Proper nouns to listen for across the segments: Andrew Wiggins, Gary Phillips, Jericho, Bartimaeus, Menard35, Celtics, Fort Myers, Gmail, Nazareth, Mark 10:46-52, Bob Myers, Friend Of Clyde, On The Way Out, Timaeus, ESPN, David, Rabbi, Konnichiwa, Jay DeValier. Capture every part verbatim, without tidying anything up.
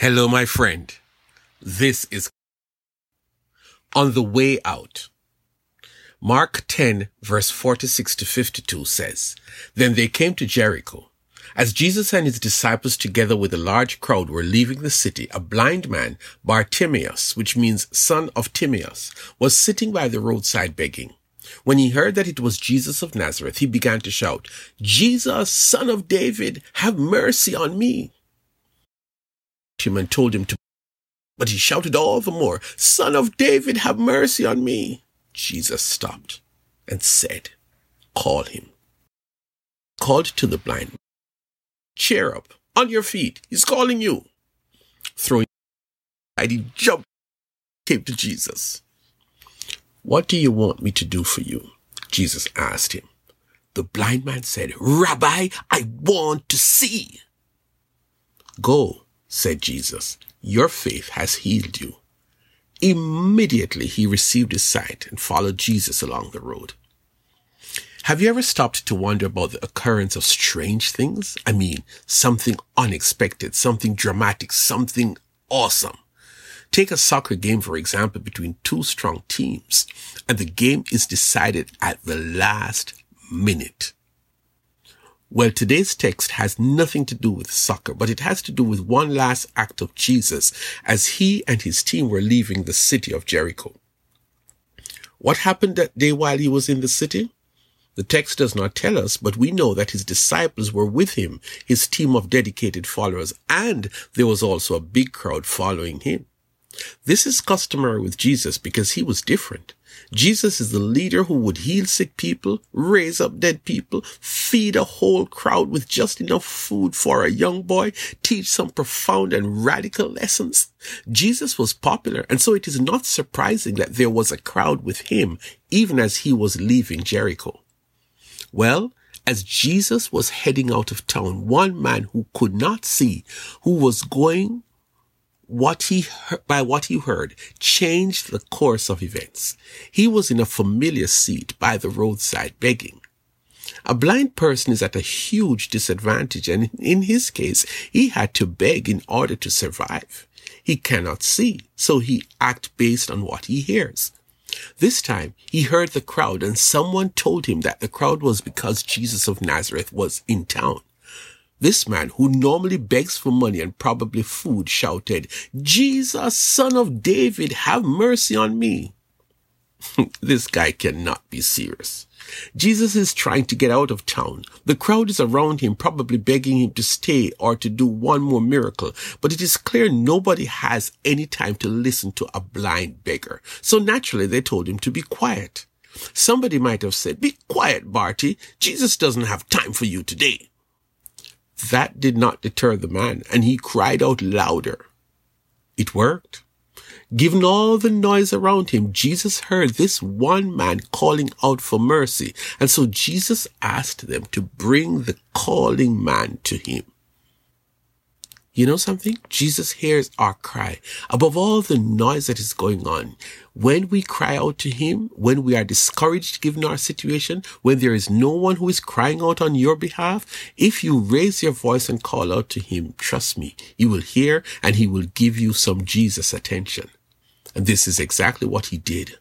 Hello, my friend. This is On The Way Out. Mark ten, verse forty-six to fifty-two says, "Then they came to Jericho. As Jesus and his disciples together with a large crowd were leaving the city, a blind man, Bartimaeus, which means son of Timaeus, was sitting by the roadside begging. When he heard that it was Jesus of Nazareth, he began to shout, 'Jesus, son of David, have mercy on me!' him and told him to, but he shouted all the more, 'Son of David, have mercy on me!' Jesus stopped and said, 'Call him.' Called to the blind man, 'Cheer up, on your feet, he's calling you.' Throwing aside, he jumped and came to Jesus. 'What do you want me to do for you?' Jesus asked him. The blind man said, 'Rabbi, I want to see.' 'Go,' said Jesus, 'your faith has healed you.' Immediately he received his sight and followed Jesus along the road. Have you ever stopped to wonder about the occurrence of strange things? I mean, something unexpected, something dramatic, something awesome. Take a soccer game, for example, between two strong teams, and the game is decided at the last minute. Well, today's text has nothing to do with soccer, but it has to do with one last act of Jesus as he and his team were leaving the city of Jericho. What happened that day while he was in the city? The text does not tell us, but we know that his disciples were with him, his team of dedicated followers, and there was also a big crowd following him. This is customary with Jesus because he was different. Jesus is the leader who would heal sick people, raise up dead people, feed a whole crowd with just enough food for a young boy, teach some profound and radical lessons. Jesus was popular, and so it is not surprising that there was a crowd with him, even as he was leaving Jericho. Well, as Jesus was heading out of town, one man who could not see, who was going What he by what he heard changed the course of events. He was in a familiar seat by the roadside begging. A blind person is at a huge disadvantage, and in his case, he had to beg in order to survive. He cannot see, so he acts based on what he hears. This time, he heard the crowd, and someone told him that the crowd was because Jesus of Nazareth was in town. This man, who normally begs for money and probably food, shouted, 'Jesus, son of David, have mercy on me.' This guy cannot be serious. Jesus is trying to get out of town. The crowd is around him, probably begging him to stay or to do one more miracle. But it is clear nobody has any time to listen to a blind beggar. So naturally, they told him to be quiet. Somebody might have said, 'Be quiet, Barty. Jesus doesn't have time for you today.' That did not deter the man, and he cried out louder. It worked. Given all the noise around him, Jesus heard this one man calling out for mercy, and so Jesus asked them to bring the calling man to him. You know something? Jesus hears our cry. Above all the noise that is going on, when we cry out to him, when we are discouraged given our situation, when there is no one who is crying out on your behalf, if you raise your voice and call out to him, trust me, he will hear and he will give you some Jesus attention. And this is exactly what he did.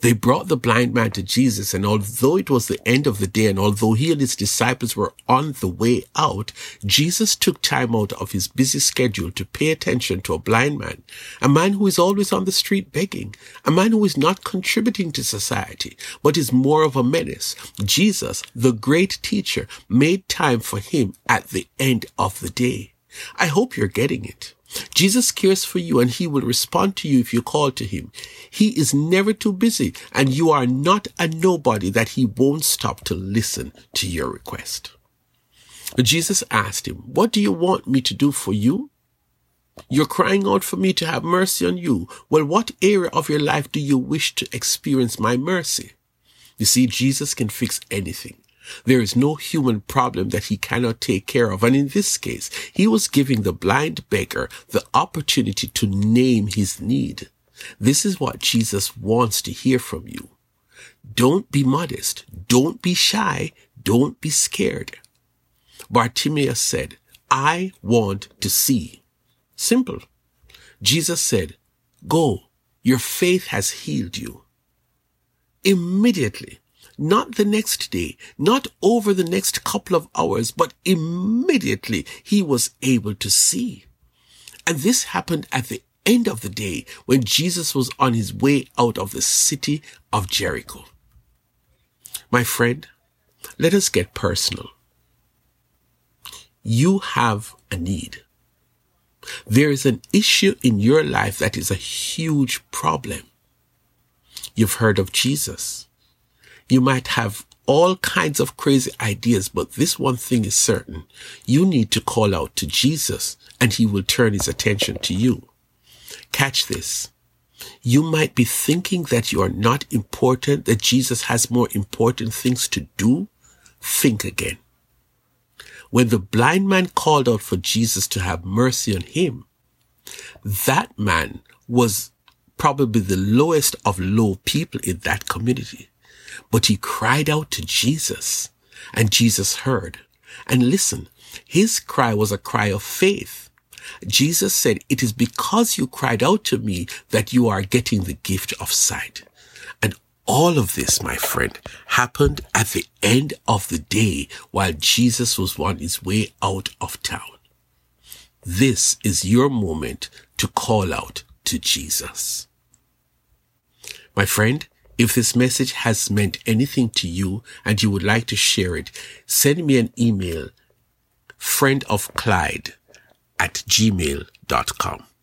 They brought the blind man to Jesus, and although it was the end of the day and although he and his disciples were on the way out, Jesus took time out of his busy schedule to pay attention to a blind man, a man who is always on the street begging, a man who is not contributing to society, but is more of a menace. Jesus, the great teacher, made time for him at the end of the day. I hope you're getting it. Jesus cares for you, and he will respond to you if you call to him. He is never too busy, and you are not a nobody that he won't stop to listen to your request. Jesus asked him, "What do you want me to do for you? You're crying out for me to have mercy on you. Well, what area of your life do you wish to experience my mercy?" You see, Jesus can fix anything. There is no human problem that he cannot take care of, and in this case, he was giving the blind beggar the opportunity to name his need. This is what Jesus wants to hear from you. Don't be modest. Don't be shy. Don't be scared. Bartimaeus said, "I want to see." Simple. Jesus said, "Go, your faith has healed you." Immediately, not the next day, not over the next couple of hours, but immediately he was able to see. And this happened at the end of the day when Jesus was on his way out of the city of Jericho. My friend, let us get personal. You have a need. There is an issue in your life that is a huge problem. You've heard of Jesus. You might have all kinds of crazy ideas, but this one thing is certain. You need to call out to Jesus and he will turn his attention to you. Catch this. You might be thinking that you are not important, that Jesus has more important things to do. Think again. When the blind man called out for Jesus to have mercy on him, that man was probably the lowest of low people in that community. But he cried out to Jesus, and Jesus heard. And listen, his cry was a cry of faith. Jesus said, "It is because you cried out to me that you are getting the gift of sight." And all of this, my friend, happened at the end of the day while Jesus was on his way out of town. This is your moment to call out to Jesus. My friend, if this message has meant anything to you and you would like to share it, send me an email, friendofclyde at gmail dot com.